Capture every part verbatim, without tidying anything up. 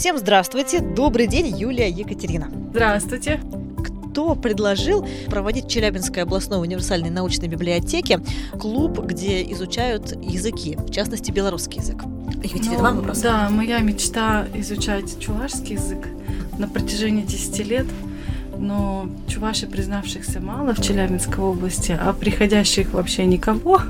Всем здравствуйте! Добрый день, Юлия, Екатерина. Здравствуйте! Кто предложил проводить в Челябинской областной универсальной научной библиотеке клуб, где изучают языки, в частности, белорусский язык? Екатерина, ну, вам вопрос. Да, моя мечта изучать чувашский язык на протяжении десяти лет. Но чуваши, признавшихся, мало в Челябинской области, а приходящих вообще никого.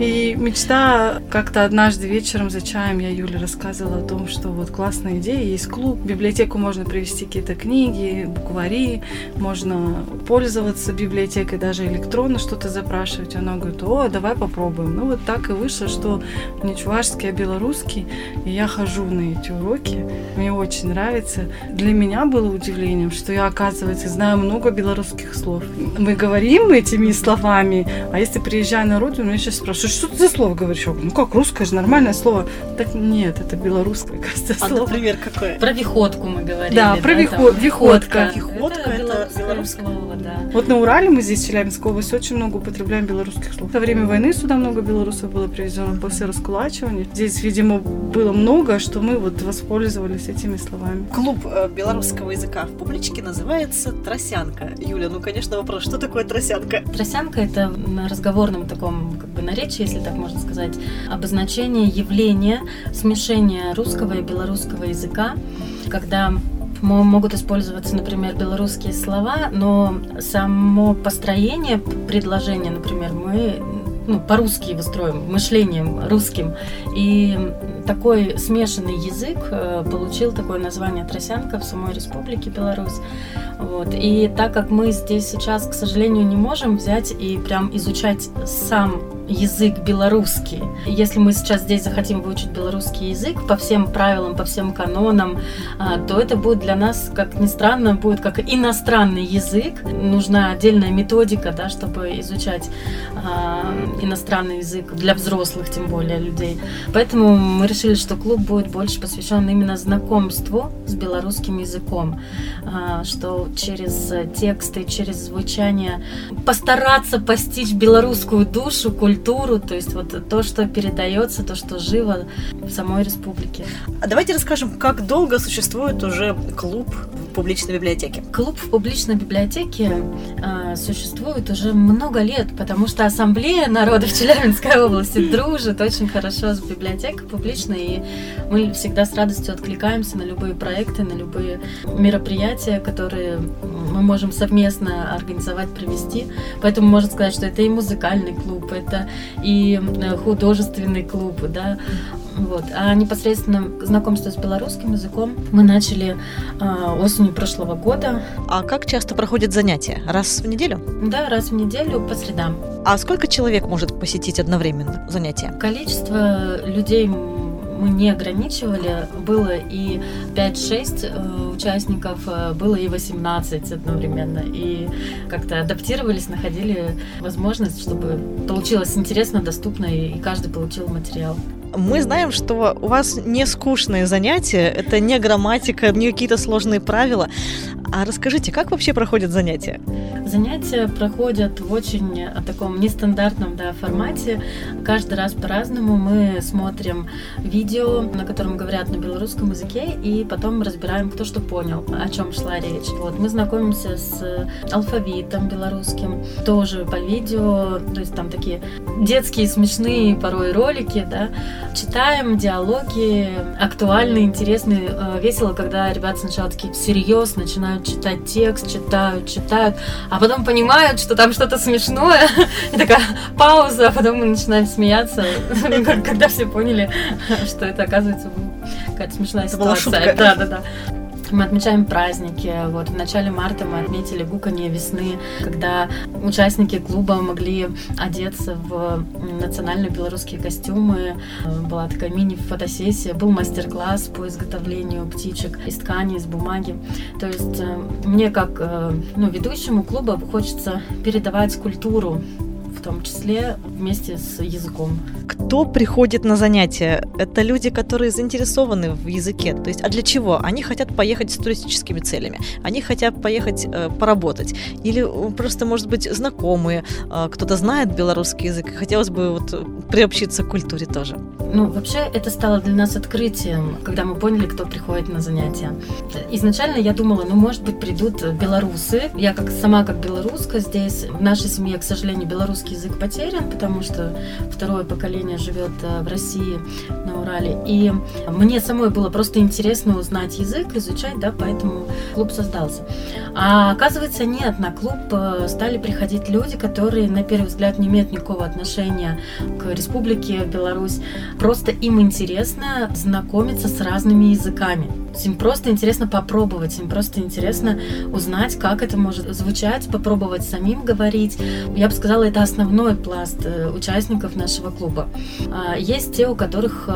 И мечта, как-то однажды вечером за чаем я Юле рассказывала о том, что вот классная идея, есть клуб, в библиотеку можно привезти какие-то книги, буквари, можно пользоваться библиотекой, даже электронно что-то запрашивать. Она говорит: о, давай попробуем. Ну вот так и вышло, что не чувашский, а белорусский, и я хожу на эти уроки, мне очень нравится. Для меня было удивлением, что я, оказывается, знаю много белорусских слов. Мы говорим этими словами, а если приезжаю на родину, меня сейчас спрашивают: что ты за слово говоришь? Ну как, русское же, нормальное слово. Так нет, это белорусское, кажется, а слово. А, например, какое? Про виходку мы говорили. Да, про да, виход... виходка. Виходка – это белорусское слово, да. Вот на Урале мы здесь, в Челябинской области, очень много употребляем белорусских слов. Во время войны сюда много белорусов было привезено после раскулачивания. Здесь, видимо, было много, что мы вот воспользовались этими словами. Клуб белорусского языка в публичке называется. Называется «Трасянка». Юля, ну, конечно, вопрос, что такое трасянка? Трасянка – это на разговорном таком, как бы, наречии, если так можно сказать, обозначение явления, смешение русского и белорусского языка, когда могут использоваться, например, белорусские слова, но само построение предложения, например, мы ну, по-русски его строим, мышлением русским. И такой смешанный язык получил такое название «Трасянка» в самой Республике Беларусь. Вот. И так как мы здесь сейчас, к сожалению, не можем взять и прям изучать сам язык белорусский. Если мы сейчас здесь захотим выучить белорусский язык по всем правилам, по всем канонам, то это будет для нас, как ни странно, будет как иностранный язык. Нужна отдельная методика, да, чтобы изучать иностранный язык для взрослых, тем более, людей. Поэтому мы решили, что клуб будет больше посвящен именно знакомству с белорусским языком, что через тексты, через звучание постараться постичь белорусскую душу, культуру, культуру, то есть вот то, что передается, то, что живо в самой республике. А давайте расскажем, как долго существует уже клуб в публичной библиотеке. Клуб в публичной библиотеке э, существует уже много лет, потому что ассамблея народов Челябинской области дружит очень хорошо с библиотекой публичной, и мы всегда с радостью откликаемся на любые проекты, на любые мероприятия, которые мы можем совместно организовать, провести. Поэтому можно сказать, что это и музыкальный клуб, это и художественный клуб, да, вот. А непосредственно знакомство с белорусским языком мы начали э, осенью прошлого года. А как часто проходят занятия? Раз в неделю? Да, раз в неделю по средам. А сколько человек может посетить одновременно занятия? Количество людей мы не ограничивали, было и пять-шесть участников, было и восемнадцать одновременно. И как-то адаптировались, находили возможность, чтобы получилось интересно, доступно, и каждый получил материал. Мы знаем, что у вас не скучные занятия, это не грамматика, не какие-то сложные правила. А расскажите, как вообще проходят занятия? Занятия проходят в очень таком нестандартном, да, формате. Каждый раз по-разному. Мы смотрим видео, на котором говорят на белорусском языке, и потом разбираем, кто что понял, о чем шла речь. Вот. Мы знакомимся с алфавитом белорусским, тоже по видео, то есть там такие детские смешные порой ролики, да. Читаем диалоги, актуальные, интересные, весело, когда ребята сначала такие всерьез начинают читать текст, читают, читают, а потом понимают, что там что-то смешное, и такая пауза, а потом мы начинаем смеяться, когда все поняли, что это, оказывается, какая-то смешная ситуация. Да, да, да. Мы отмечаем праздники. Вот, в начале марта мы отметили гуканье весны, когда участники клуба могли одеться в национальные белорусские костюмы. Была такая мини-фотосессия, был мастер-класс по изготовлению птичек из ткани, из бумаги. То есть мне, как ну, ведущему клуба, хочется передавать культуру, в том числе вместе с языком. Кто приходит на занятия? Это люди, которые заинтересованы в языке. То есть, а для чего? Они хотят поехать с туристическими целями, они хотят поехать э, поработать. Или просто, может быть, знакомые, э, кто-то знает белорусский язык, хотелось бы вот приобщиться к культуре тоже. Ну, вообще, это стало для нас открытием, когда мы поняли, кто приходит на занятия. Изначально я думала, ну, может быть, придут белорусы. Я как сама как белоруска здесь. В нашей семье, к сожалению, белорусский язык потерян, потому что второе поколение живет в России, на Урале. И мне самой было просто интересно узнать язык, изучать, да, поэтому клуб создался. А оказывается, нет, на клуб стали приходить люди, которые, на первый взгляд, не имеют никакого отношения к Республике Беларусь. Просто им интересно знакомиться с разными языками. Им просто интересно попробовать, им просто интересно узнать, как это может звучать, попробовать самим говорить. Я бы сказала, это основной пласт участников нашего клуба. Есть те, у которых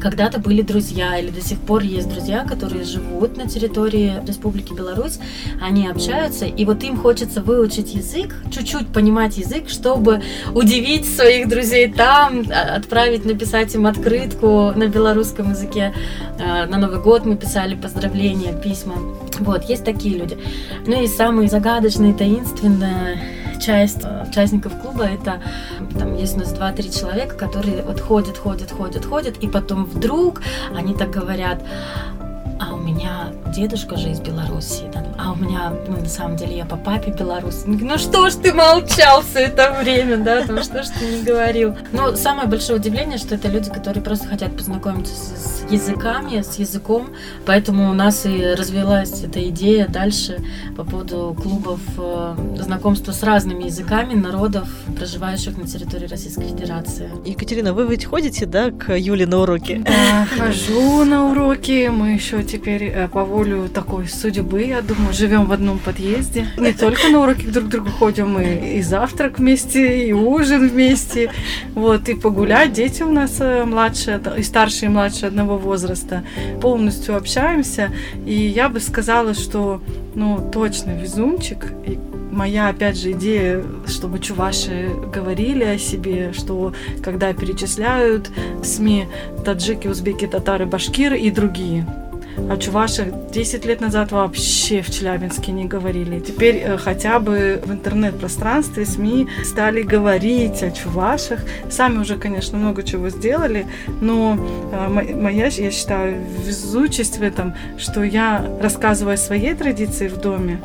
когда-то были друзья, или до сих пор есть друзья, которые живут на территории Республики Беларусь, они общаются, и вот им хочется выучить язык, чуть-чуть понимать язык, чтобы удивить своих друзей там, отправить, написать им открытку на белорусском языке. На Новый год мы писали поздравления, письма. Вот, есть такие люди. Ну и самые загадочные, таинственные часть участников клуба, это там есть у нас два-три человека, которые вот ходят, ходят, ходят, ходят, и потом вдруг они так говорят: а у меня дедушка же из Белоруссии, да? А у меня, ну, на самом деле, я по папе белорус. Ну что ж ты молчал все это время, да, там, что ж ты не говорил. Ну, самое большое удивление, что это люди, которые просто хотят познакомиться с, с языками, с языком, поэтому у нас и развилась эта идея дальше по поводу клубов э, знакомства с разными языками народов, проживающих на территории Российской Федерации. Екатерина, вы ведь ходите, да, к Юле на уроки? Да, хожу на уроки, мы еще теперь по волю такой судьбы, я думаю, живем в одном подъезде. Не только на уроки друг к другу ходим, и, и завтрак вместе, и ужин вместе. Вот, и погулять. Дети у нас младшие, и старшие, и младшие одного возраста. Полностью общаемся. И я бы сказала, что, ну, точно везунчик. И моя, опять же, идея, чтобы чуваши говорили о себе, что когда перечисляют в СМИ таджики, узбеки, татары, башкиры и другие. А чуваши десять лет назад вообще в Челябинске не говорили. Теперь э, хотя бы в интернет-пространстве СМИ стали говорить о чувашах. Сами уже, конечно, много чего сделали, но э, моя, я считаю, везучесть в этом, что я рассказываю о своей традиции в доме,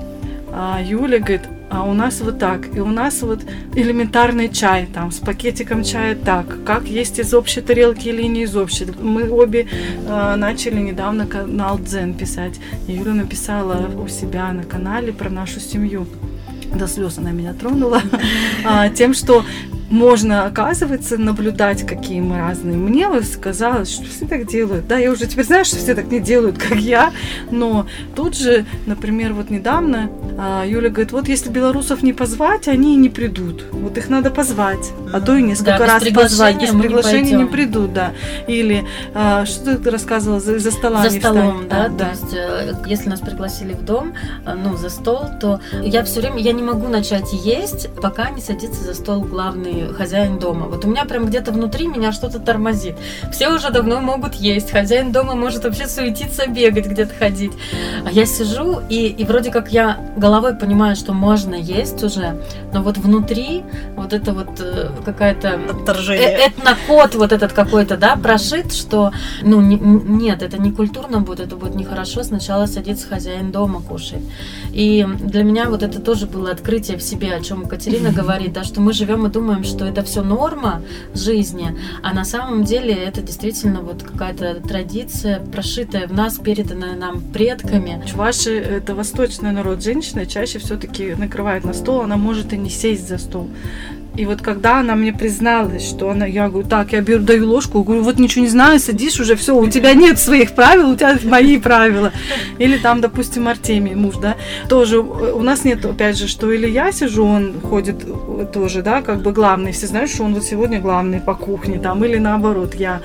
а Юля говорит: а у нас вот так, и у нас вот элементарный чай там, с пакетиком чая так, как есть из общей тарелки или не из общей. Мы обе э, начали недавно канал Дзен писать. И Юля написала у себя на канале про нашу семью. До слез она меня тронула тем, что можно, оказывается, наблюдать, какие мы разные. Мне казалось, что все так делают. Да, я уже теперь знаю, что все так не делают, как я. Но тут же, например, вот недавно Юля говорит: вот если белорусов не позвать, они не придут. Вот их надо позвать. А то и несколько да, раз позвать. Без приглашения не, не придут, да. Или что ты рассказывала, за, за столами встань. За столом, встань. Да, да. То есть, если нас пригласили в дом, ну, за стол, то я все время, я не могу начать есть, пока не садится за стол главный хозяин дома. Вот у меня прям где-то внутри меня что-то тормозит. Все уже давно могут есть. Хозяин дома может вообще суетиться, бегать, где-то ходить. А я сижу, и, и вроде как я головой понимаю, что можно есть уже, но вот внутри вот это вот какая-то... Отторжение. Этнокод вот этот какой-то, да, прошит, что, ну, не, нет, это не культурно будет, это будет нехорошо, сначала садится хозяин дома кушать. И для меня вот это тоже было открытие в себе, о чем Екатерина говорит, да, что мы живем и думаем, что это все норма жизни, а на самом деле это действительно вот какая-то традиция, прошитая в нас, переданная нам предками. Чуваши — это восточный народ. Женщина чаще все-таки накрывает на стол, она может и не сесть за стол. И вот когда она мне призналась, что она, я говорю: так, я беру, даю ложку, говорю: вот ничего не знаю, садишь уже, все, у тебя нет своих правил, у тебя мои правила. Или там, допустим, Артемий, муж, да, тоже, у нас нет, опять же, что или я сижу, он ходит тоже, да, как бы главный, все знают, что он вот сегодня главный по кухне, там, или наоборот, я...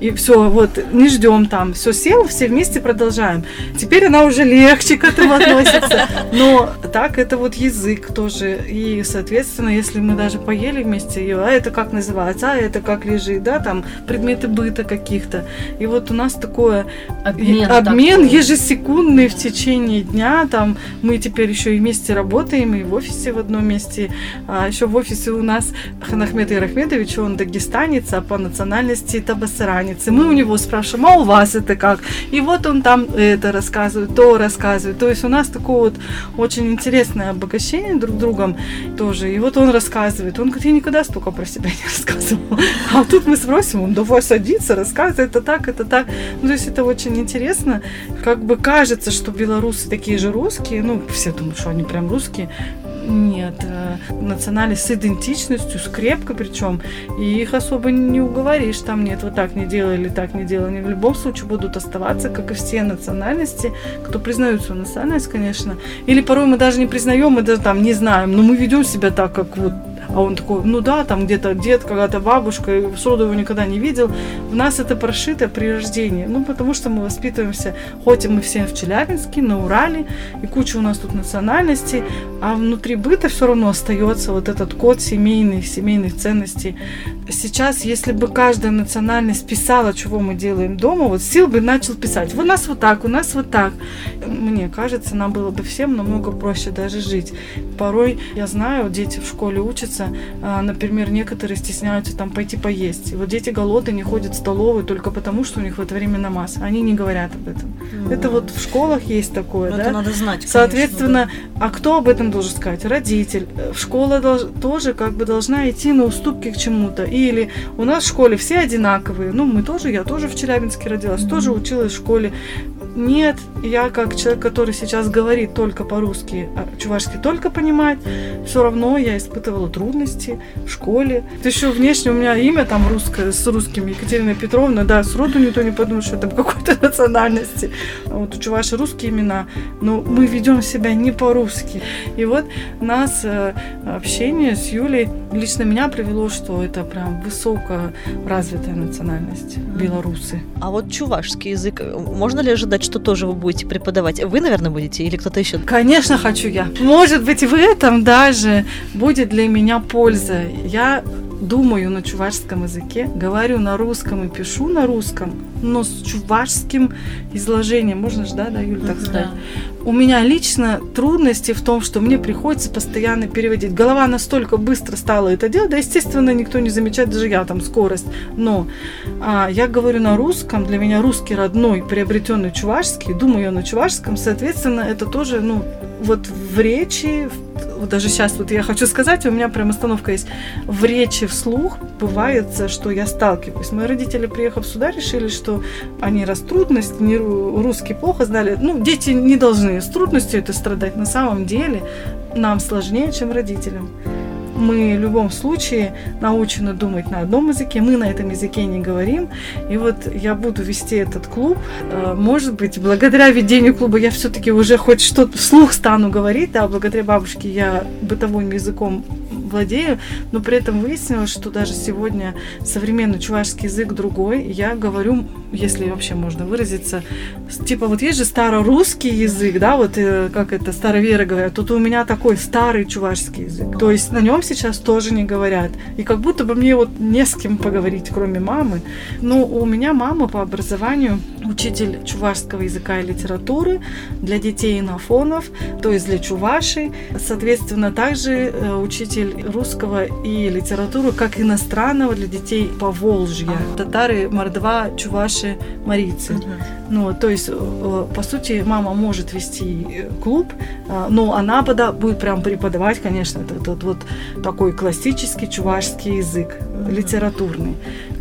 И все, вот, не ждем там, все сел, все вместе продолжаем. Теперь она уже легче к этому относится. Но так это вот язык тоже. И, соответственно, если мы даже поели вместе ее, а это как называется, а это как лежит, да, там предметы быта каких-то. И вот у нас такое обмен, обмен ежесекундный в течение дня. Там мы теперь еще и вместе работаем, и в офисе в одном месте. А еще в офисе у нас Ханахмед Иерахмедович, он дагестанец, а по национальности табасаранец. И мы у него спрашиваем, а у вас это как? И вот он там это рассказывает, то рассказывает. То есть у нас такое вот очень интересное обогащение друг другом тоже. И вот он рассказывает. Он говорит, я никогда столько про себя не рассказывала. А тут мы спросим, он давай садится, рассказывает, это так, это так. Ну, то есть это очень интересно. Как бы кажется, что белорусы такие же русские. Ну, все думают, что они прям русские. Нет, национали с идентичностью, с крепко причем, и их особо не уговоришь, там нет, вот так не делай или так не делай, они в любом случае будут оставаться, как и все национальности, кто признает свою национальность, конечно, или порой мы даже не признаем, мы даже там не знаем, но мы ведем себя так, как вот. А он такой, ну да, там где-то дед, когда-то бабушка, и сроду его никогда не видел. В нас это прошито при рождении. Ну, потому что мы воспитываемся, хоть и мы все в Челябинске, на Урале, и куча у нас тут национальностей, а внутри быта все равно остается вот этот код семейный, семейных ценностей. Сейчас, если бы каждая национальность писала, чего мы делаем дома, вот сел бы и начал писать. У нас вот так, у нас вот так. Мне кажется, нам было бы всем намного проще даже жить. Порой, я знаю, дети в школе учатся, например, некоторые стесняются там пойти поесть. И вот дети голодные, не ходят в столовую только потому, что у них в это время намаз. Они не говорят об этом. Mm. Это вот в школах есть такое. Да? Это надо знать, конечно. Соответственно, да. А кто об этом должен сказать? Родитель. Школа долж- тоже как бы должна идти на уступки к чему-то. Или у нас в школе все одинаковые. Ну, мы тоже, я тоже в Челябинске родилась, mm. тоже училась в школе. Нет, я как человек, который сейчас говорит только по-русски, а чувашский только понимает, все равно я испытывала трудности в школе. Еще внешне у меня имя там русское, с русским, Екатерина Петровна, да, сроду никто не подумал, что это какой-то национальности. Вот у чуваши русские имена, но мы ведем себя не по-русски. И вот нас общение с Юлей лично меня привело, что это прям высокоразвитая национальность, белорусы. А вот чувашский язык, можно ли ожидать, что тоже вы будете преподавать? Вы, наверное, будете или кто-то еще? Конечно, хочу я. Может быть, в этом даже будет для меня польза. Я думаю на чувашском языке, говорю на русском и пишу на русском, но с чувашским изложением. Можно же, да, да, Юль, так сказать? У меня лично трудности в том, что мне приходится постоянно переводить. Голова настолько быстро стала это делать, да, естественно, никто не замечает, даже я там скорость. Но а, я говорю на русском, для меня русский родной, приобретенный чувашский, думаю на чувашском, соответственно, это тоже, ну, вот в речи, вот даже сейчас вот я хочу сказать, у меня прям остановка есть, в речи вслух бывает, что я сталкиваюсь. Мои родители, приехав сюда, решили, что они раз трудность, не русский плохо знали, ну, дети не должны с трудностью это страдать. На самом деле нам сложнее, чем родителям. Мы в любом случае научены думать на одном языке, мы на этом языке не говорим. И вот я буду вести этот клуб. Может быть, благодаря ведению клуба я все-таки уже хоть что-то вслух стану говорить, да, благодаря бабушке я бытовым языком владею, но при этом выяснилось, что даже сегодня современный чувашский язык другой. Я говорю, если вообще можно выразиться, типа вот есть же старорусский язык, да, вот как это староверы говорят, тут у меня такой старый чувашский язык, то есть на нем сейчас тоже не говорят, и как будто бы мне вот не с кем поговорить, кроме мамы. Но у меня мама по образованию учитель чувашского языка и литературы для детей инофонов, то есть для чувашей, соответственно, также учитель русского и литературу как иностранного для детей Поволжья. Татары, мордва, чуваши, марийцы. Угу. Ну, то есть, по сути, мама может вести клуб, но она будет прям преподавать, конечно, этот вот такой классический чувашский язык, литературный.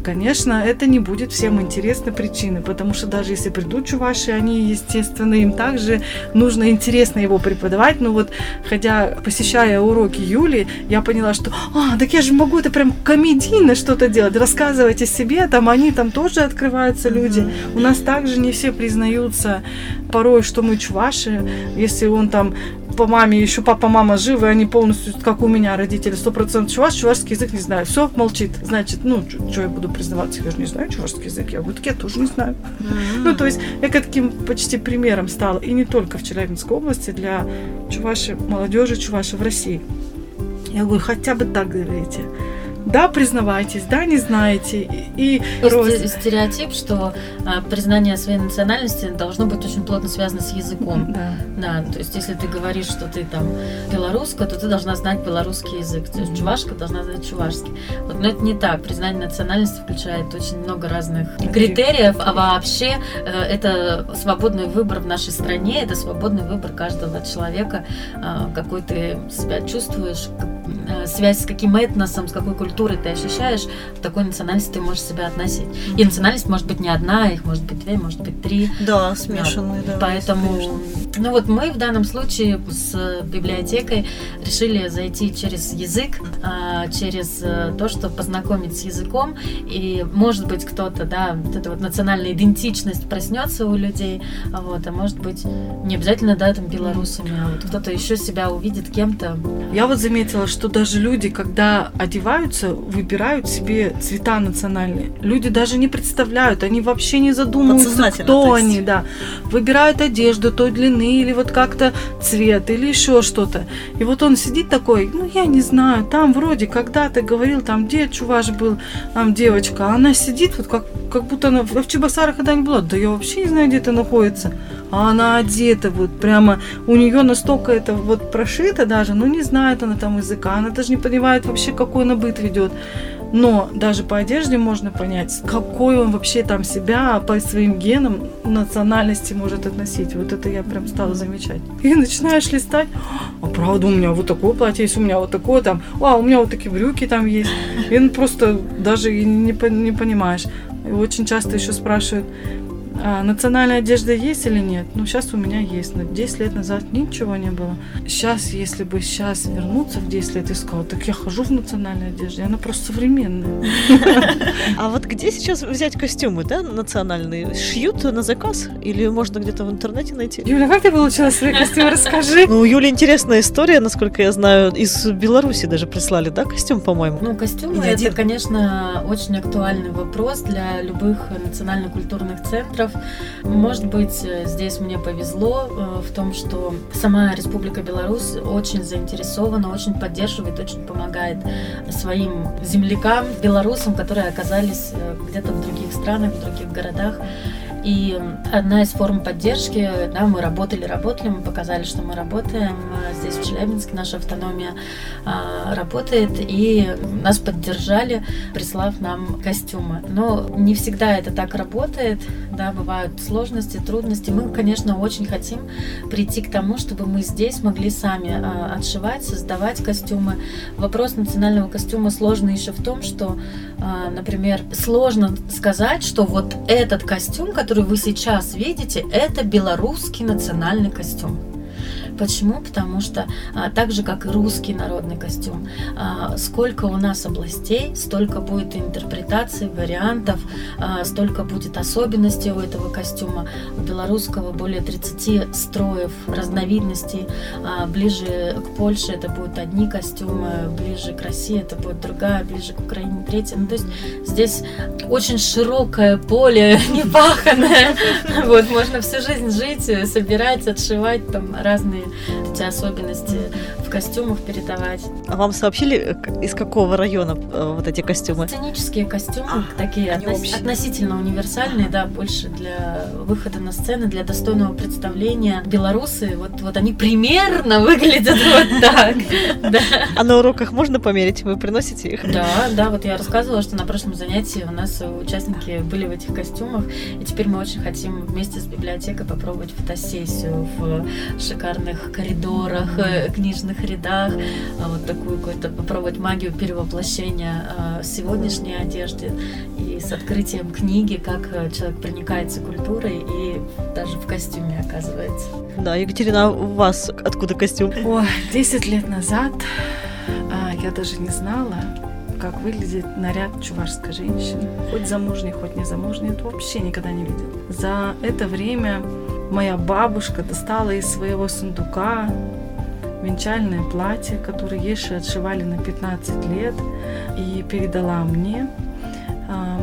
Конечно, это не будет всем интересна причина, потому что даже если придут чуваши, они, естественно, им также нужно интересно его преподавать. Но вот, ходя, посещая уроки Юли, я поняла, что «А, так я же могу это прям комедийно что-то делать, рассказывать о себе, там они там тоже открываются люди». Mm-hmm. У нас также не все признаются порой, что мы чуваши, если он там по маме, еще папа, мама живы, они полностью, как у меня родители, сто процентов чуваш, чувашский язык не знаю. Все, молчит. Значит, ну, что я буду признаваться, я же не знаю чувашский язык, я говорю, так я тоже не знаю. Mm-hmm. Ну, то есть, я таким почти примером стала, и не только в Челябинской области, для чуваши, молодежи чуваши в России. Я говорю, хотя бы так говорите. Да, признавайтесь, да, не знаете. И, и рост... стереотип, что а, признание своей национальности должно быть очень плотно связано с языком. Да. Да, то есть, если ты говоришь, что ты там белоруска, то ты должна знать белорусский язык. То есть, чувашка должна знать чувашский. Вот, но это не так. Признание национальности включает очень много разных критериев, а вообще э, это свободный выбор в нашей стране, это свободный выбор каждого человека, э, какой ты себя чувствуешь, э, связь с каким этносом, с какой культурой ты ощущаешь, в такой национальности ты можешь себя относить. И национальность может быть не одна, их может быть две, может быть три. Да, смешанные, да. да Поэтому, смешанные. ну вот мы в данном случае с библиотекой решили зайти через язык, через то, что познакомить с языком, и может быть кто-то, да, вот эта вот национальная идентичность проснется у людей, вот, а может быть не обязательно, да, там белорусами, а вот кто-то еще себя увидит кем-то. Я вот заметила, что даже люди, когда одеваются, выбирают себе цвета национальные. Люди даже не представляют, они вообще не задумываются, кто они, да. Выбирают одежду той длины или вот как-то цвет или еще что-то. И вот он сидит такой, ну я не знаю, там вроде когда-то говорил, там дед чуваш был, там девочка, а она сидит вот как, как будто она в Чебоксарах когда не была, да я вообще не знаю, где это находится. А она одета вот прямо, у нее настолько это вот прошито даже, ну не знает она там языка, она даже не понимает вообще, какой она быт ведет. Но даже по одежде можно понять, какой он вообще там себя по своим генам национальности может относить. Вот это я прям стала замечать. И начинаешь листать. А правда, у меня вот такое платье есть, у меня вот такое там. А, у меня вот такие брюки там есть. И ну, просто даже и не, не понимаешь. И очень часто еще спрашивают, а национальная одежда есть или нет? Ну, сейчас у меня есть. Но десять лет назад ничего не было. Сейчас, если бы сейчас вернуться в десять лет и сказала, так я хожу в национальной одежде, она просто современная. А вот где сейчас взять костюмы, да, национальные? Шьют на заказ? Или можно где-то в интернете найти? Юля, как ты получила свои костюмы? Расскажи. Ну, Юля, интересная история, насколько я знаю. Из Беларуси даже прислали, да, костюм, по-моему? Ну, костюмы, это, конечно, очень актуальный вопрос для любых национально-культурных центров. Может быть, здесь мне повезло в том, что сама Республика Беларусь очень заинтересована, очень поддерживает, очень помогает своим землякам, белорусам, которые оказались где-то в других странах, в других городах. И одна из форм поддержки, да, мы работали, работали, мы показали, что мы работаем. Здесь, в Челябинске, наша автономия а, работает, и нас поддержали, прислав нам костюмы. Но не всегда это так работает, да, бывают сложности, трудности. Мы, конечно, очень хотим прийти к тому, чтобы мы здесь могли сами а, отшивать, создавать костюмы. Вопрос национального костюма сложный еще в том, что, а, например, сложно сказать, что вот этот костюм, который который вы сейчас видите, это белорусский национальный костюм. Почему? Потому что а, так же, как и русский народный костюм, а, сколько у нас областей, столько будет интерпретаций, вариантов, а, столько будет особенностей у этого костюма. У белорусского более тридцать строев, разновидностей. А, ближе к Польше это будут одни костюмы, ближе к России это будет другая, ближе к Украине третья. Ну, то есть здесь очень широкое поле, непаханное. Вот, можно всю жизнь жить, собирать, отшивать там разные эти особенности в костюмах передавать. А вам сообщили, из какого района вот эти костюмы? Сценические костюмы, а, такие относ... относительно универсальные, да, больше для выхода на сцену, для достойного представления. Белорусы, вот, вот они примерно выглядят вот так. А на уроках можно померить? Вы приносите их? Да, да, вот я рассказывала, что на прошлом занятии у нас участники были в этих костюмах, и теперь мы очень хотим вместе с библиотекой попробовать фотосессию в шикарных коридорах, книжных рядах, вот такую какую-то попробовать магию перевоплощения сегодняшней одежды и с открытием книги, как человек проникается культурой и даже в костюме оказывается. Да, Екатерина, у вас откуда костюм? О, десять лет назад я даже не знала, как выглядит наряд чувашской женщины. Хоть замужней, хоть не замужней, это вообще никогда не видела. За это время моя бабушка достала из своего сундука венчальное платье, которое ей отшивали на пятнадцать лет, и передала мне.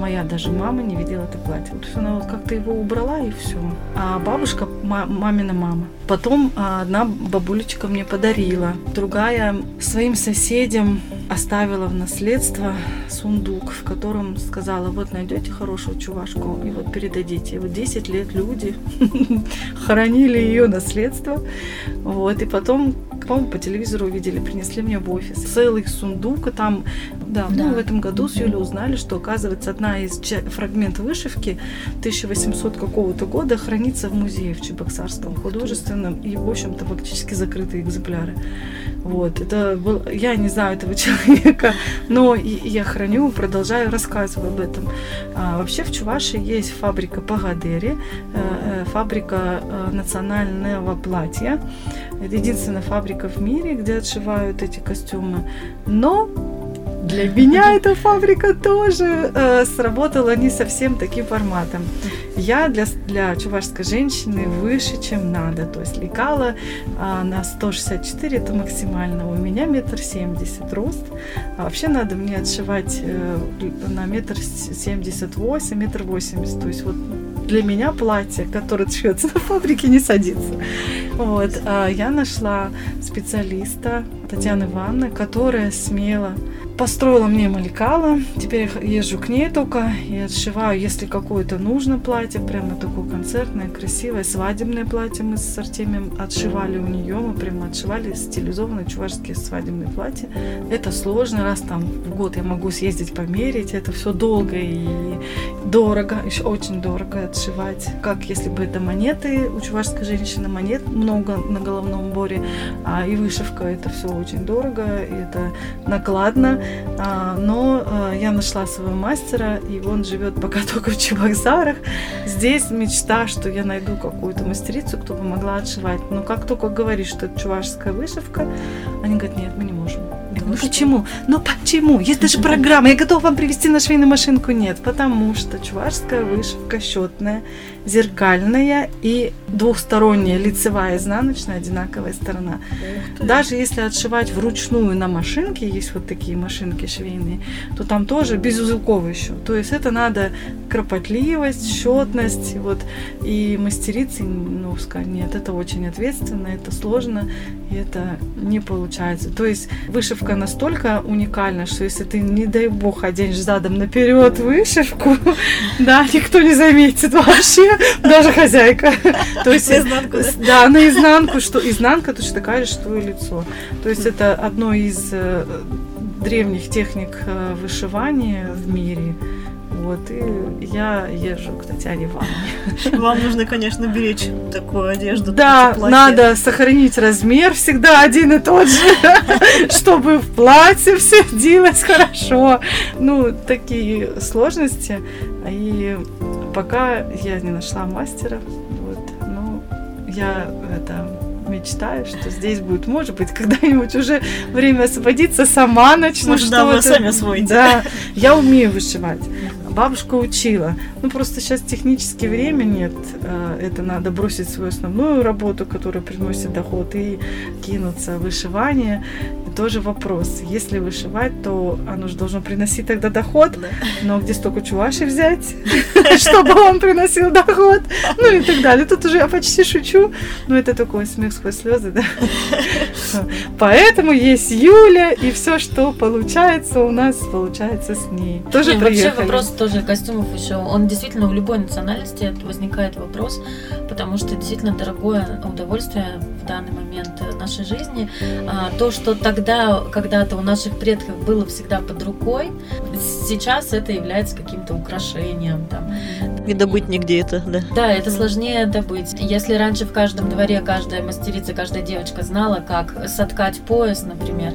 Моя даже мама не видела это платье. Вот она вот как-то его убрала, и все. А бабушка, мамина мама. Потом одна бабулечка мне подарила, другая своим соседям оставила в наследство сундук, в котором сказала: вот найдете хорошую чувашку и вот передадите. И вот десять лет люди хоронили ее наследство. Вот. И потом, по-моему, по телевизору увидели, принесли мне в офис целый сундук. И там, да, да. Ну, в этом году с Юлей узнали, что, оказывается, одна из фрагмент вышивки тысяча восемьсот какого-то года хранится в музее в Чебоксарском художественном. И, в общем-то, фактически закрытые экземпляры. Вот. Это был... Я не знаю этого человека, но я храню, продолжаю рассказывать об этом. А, вообще в Чувашии есть фабрика Пагадери, э, фабрика национального платья. Это единственная фабрика в мире, где отшивают эти костюмы. Но для меня эта фабрика тоже э, сработала не совсем таким форматом. Я для, для чувашской женщины выше, чем надо. То есть лекала а, на сто шестьдесят четыре, это максимально. У меня метр семьдесят рост. А вообще надо мне отшивать э, на метр семьдесят восемь, метр восемьдесят. То есть вот для меня платье, которое шьется на фабрике, не садится. Вот. А я нашла специалиста Татьяны Ивановны, которая смело построила мне малекала. Теперь я езжу к ней только и отшиваю, если какое-то нужно платье, прямо такое концертное, красивое, свадебное платье мы с Артемием отшивали у нее, мы прямо отшивали стилизованные чувашские свадебные платья. Это сложно, раз там в год я могу съездить померить, это все долго и дорого, еще очень дорого отшивать, как если бы это монеты, у чувашской женщины монет много на головном уборе, а и вышивка, это все очень дорого, и это накладно, а, но а, я нашла своего мастера, и он живет пока только в Чебоксарах. Здесь мечта, что я найду какую-то мастерицу, кто бы могла отшивать. Но как только говоришь, что это чувашская вышивка, они говорят: нет, мы не можем. Я говорю: ну почему? Ну почему? Есть даже программа, я готова вам привезти на швейную машинку. Нет, потому что чувашская вышивка счетная, зеркальная и двухсторонняя, лицевая, изнаночная, одинаковая сторона. Даже если отшивать вручную на машинке, есть вот такие машинки швейные, то там тоже без узелков еще. То есть это надо кропотливость, счетность, вот, и мастерицы, ну, нет, это очень ответственно, это сложно, и это не получается. То есть вышивка настолько уникальна, что если ты, не дай бог, оденешь задом наперед вышивку, да, никто не заметит вообще, даже хозяйка. То есть наизнанку, да, наизнанку, что изнанка точно такая же, что и лицо. То есть это одно из древних техник вышивания в мире. Вот, и я езжу к Татьяне Ивановне. Вам нужно, конечно, беречь такую одежду. Да, надо сохранить размер всегда один и тот же, чтобы в платье все делалось хорошо. Ну, такие сложности. И пока я не нашла мастера, вот, ну, я это... мечтаю, что здесь будет, может быть, когда-нибудь уже время освободиться, сама начну может, что-то. Да, вы сами освоите. Да, я умею вышивать. Бабушка учила. Ну, просто сейчас технически времени нет. Это надо бросить свою основную работу, которая приносит доход, и кинуться в вышивание. И тоже вопрос. Если вышивать, то оно же должно приносить тогда доход. Да. Но где столько чувашей взять, чтобы он приносил доход? Ну и так далее. Тут уже я почти шучу. Но это такой смех сквозь слезы, да? Поэтому есть Юля, и все, что получается у нас, получается с ней. Тоже приехали. Тоже костюмов еще, он действительно у любой национальности возникает вопрос, потому что действительно дорогое удовольствие в данный момент нашей жизни. То, что тогда, когда-то у наших предков было всегда под рукой, сейчас это является каким-то украшением. Там. И добыть нигде это, да? Да, это сложнее добыть. Если раньше в каждом дворе каждая мастерица, каждая девочка знала, как соткать пояс, например,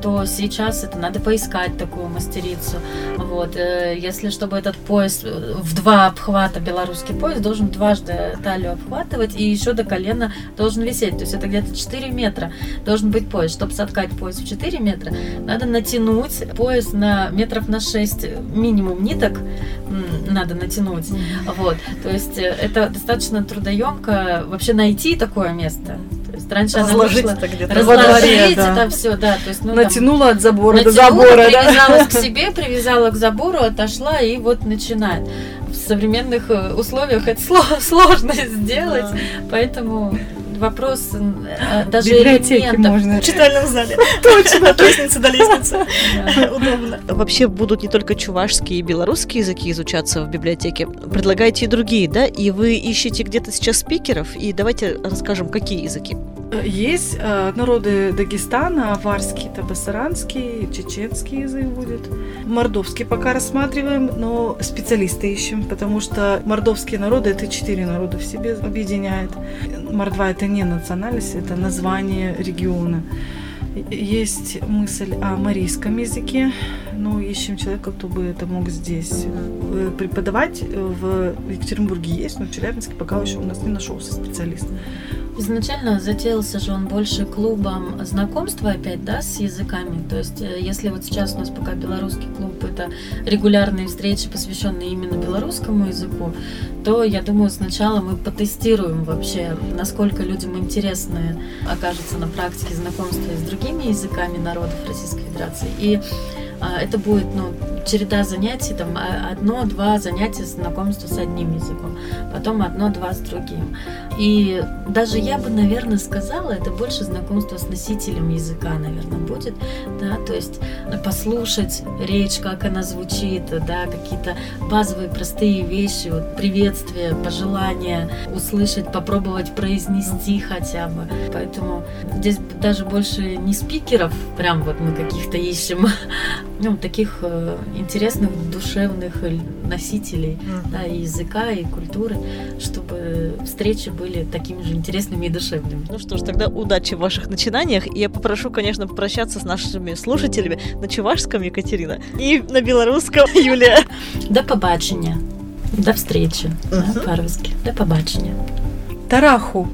то сейчас это надо поискать такую мастерицу. Вот. Если чтобы этот пояс в два обхвата, белорусский пояс должен дважды талию обхватывать и еще до колена должен висеть. То есть это где-то четыре метра должен быть пояс. Чтобы соткать пояс в четыре метра, надо натянуть пояс на метров на шесть минимум ниток. Надо натянуть. Вот. То есть это достаточно трудоемко вообще найти такое место. То есть раньше разложить она вышла, это разложить да. это все, да. То есть, ну, натянула там, от забора натянула, до забора. Привязалась да? к себе, привязала к забору, отошла и вот начинает. В современных условиях это сложно сделать, да. Поэтому... Вопрос даже элементов. Можно. В читальном зале. Точно, от лестницы до лестницы. Удобно. Вообще будут не только чувашские и белорусские языки изучаться в библиотеке. Предлагаете и другие, да? И вы ищете где-то сейчас спикеров. И давайте расскажем, какие языки. Есть народы Дагестана, аварский, табасаранский, чеченский язык будет. Мордовский пока рассматриваем, но специалисты ищем, потому что мордовские народы, это четыре народа в себе объединяет. Мордва – это не национальность, это название региона. Есть мысль о марийском языке, но ищем человека, кто бы это мог здесь преподавать. В Екатеринбурге есть, но в Челябинске пока еще у нас не нашелся специалист. Изначально затеялся же он больше клубом знакомства опять, да, с языками. То есть, если вот сейчас у нас пока белорусский клуб, это регулярные встречи, посвященные именно белорусскому языку, то, я думаю, сначала мы потестируем вообще, насколько людям интересно окажется на практике знакомство с другими языками народов Российской Федерации. И это будет, ну, череда занятий, там одно-два занятия знакомства с одним языком, потом одно-два с другим. И даже я бы, наверное, сказала, это больше знакомство с носителем языка, наверное, будет, да, то есть послушать речь, как она звучит, да, какие-то базовые простые вещи, вот приветствия, пожелания, услышать, попробовать произнести хотя бы. Поэтому здесь даже больше не спикеров, прям вот мы каких-то ищем, ну, таких интересных душевных носителей mm-hmm. да, и языка, и культуры, чтобы встречи были такими же интересными и душевными. Ну что ж, тогда удачи в ваших начинаниях. И я попрошу, конечно, попрощаться с нашими слушателями на чувашском, Екатерина, и на белорусском, Юлия. До побачення. До встречи. Uh-huh. Да, по-русски. До побачення. Тараху.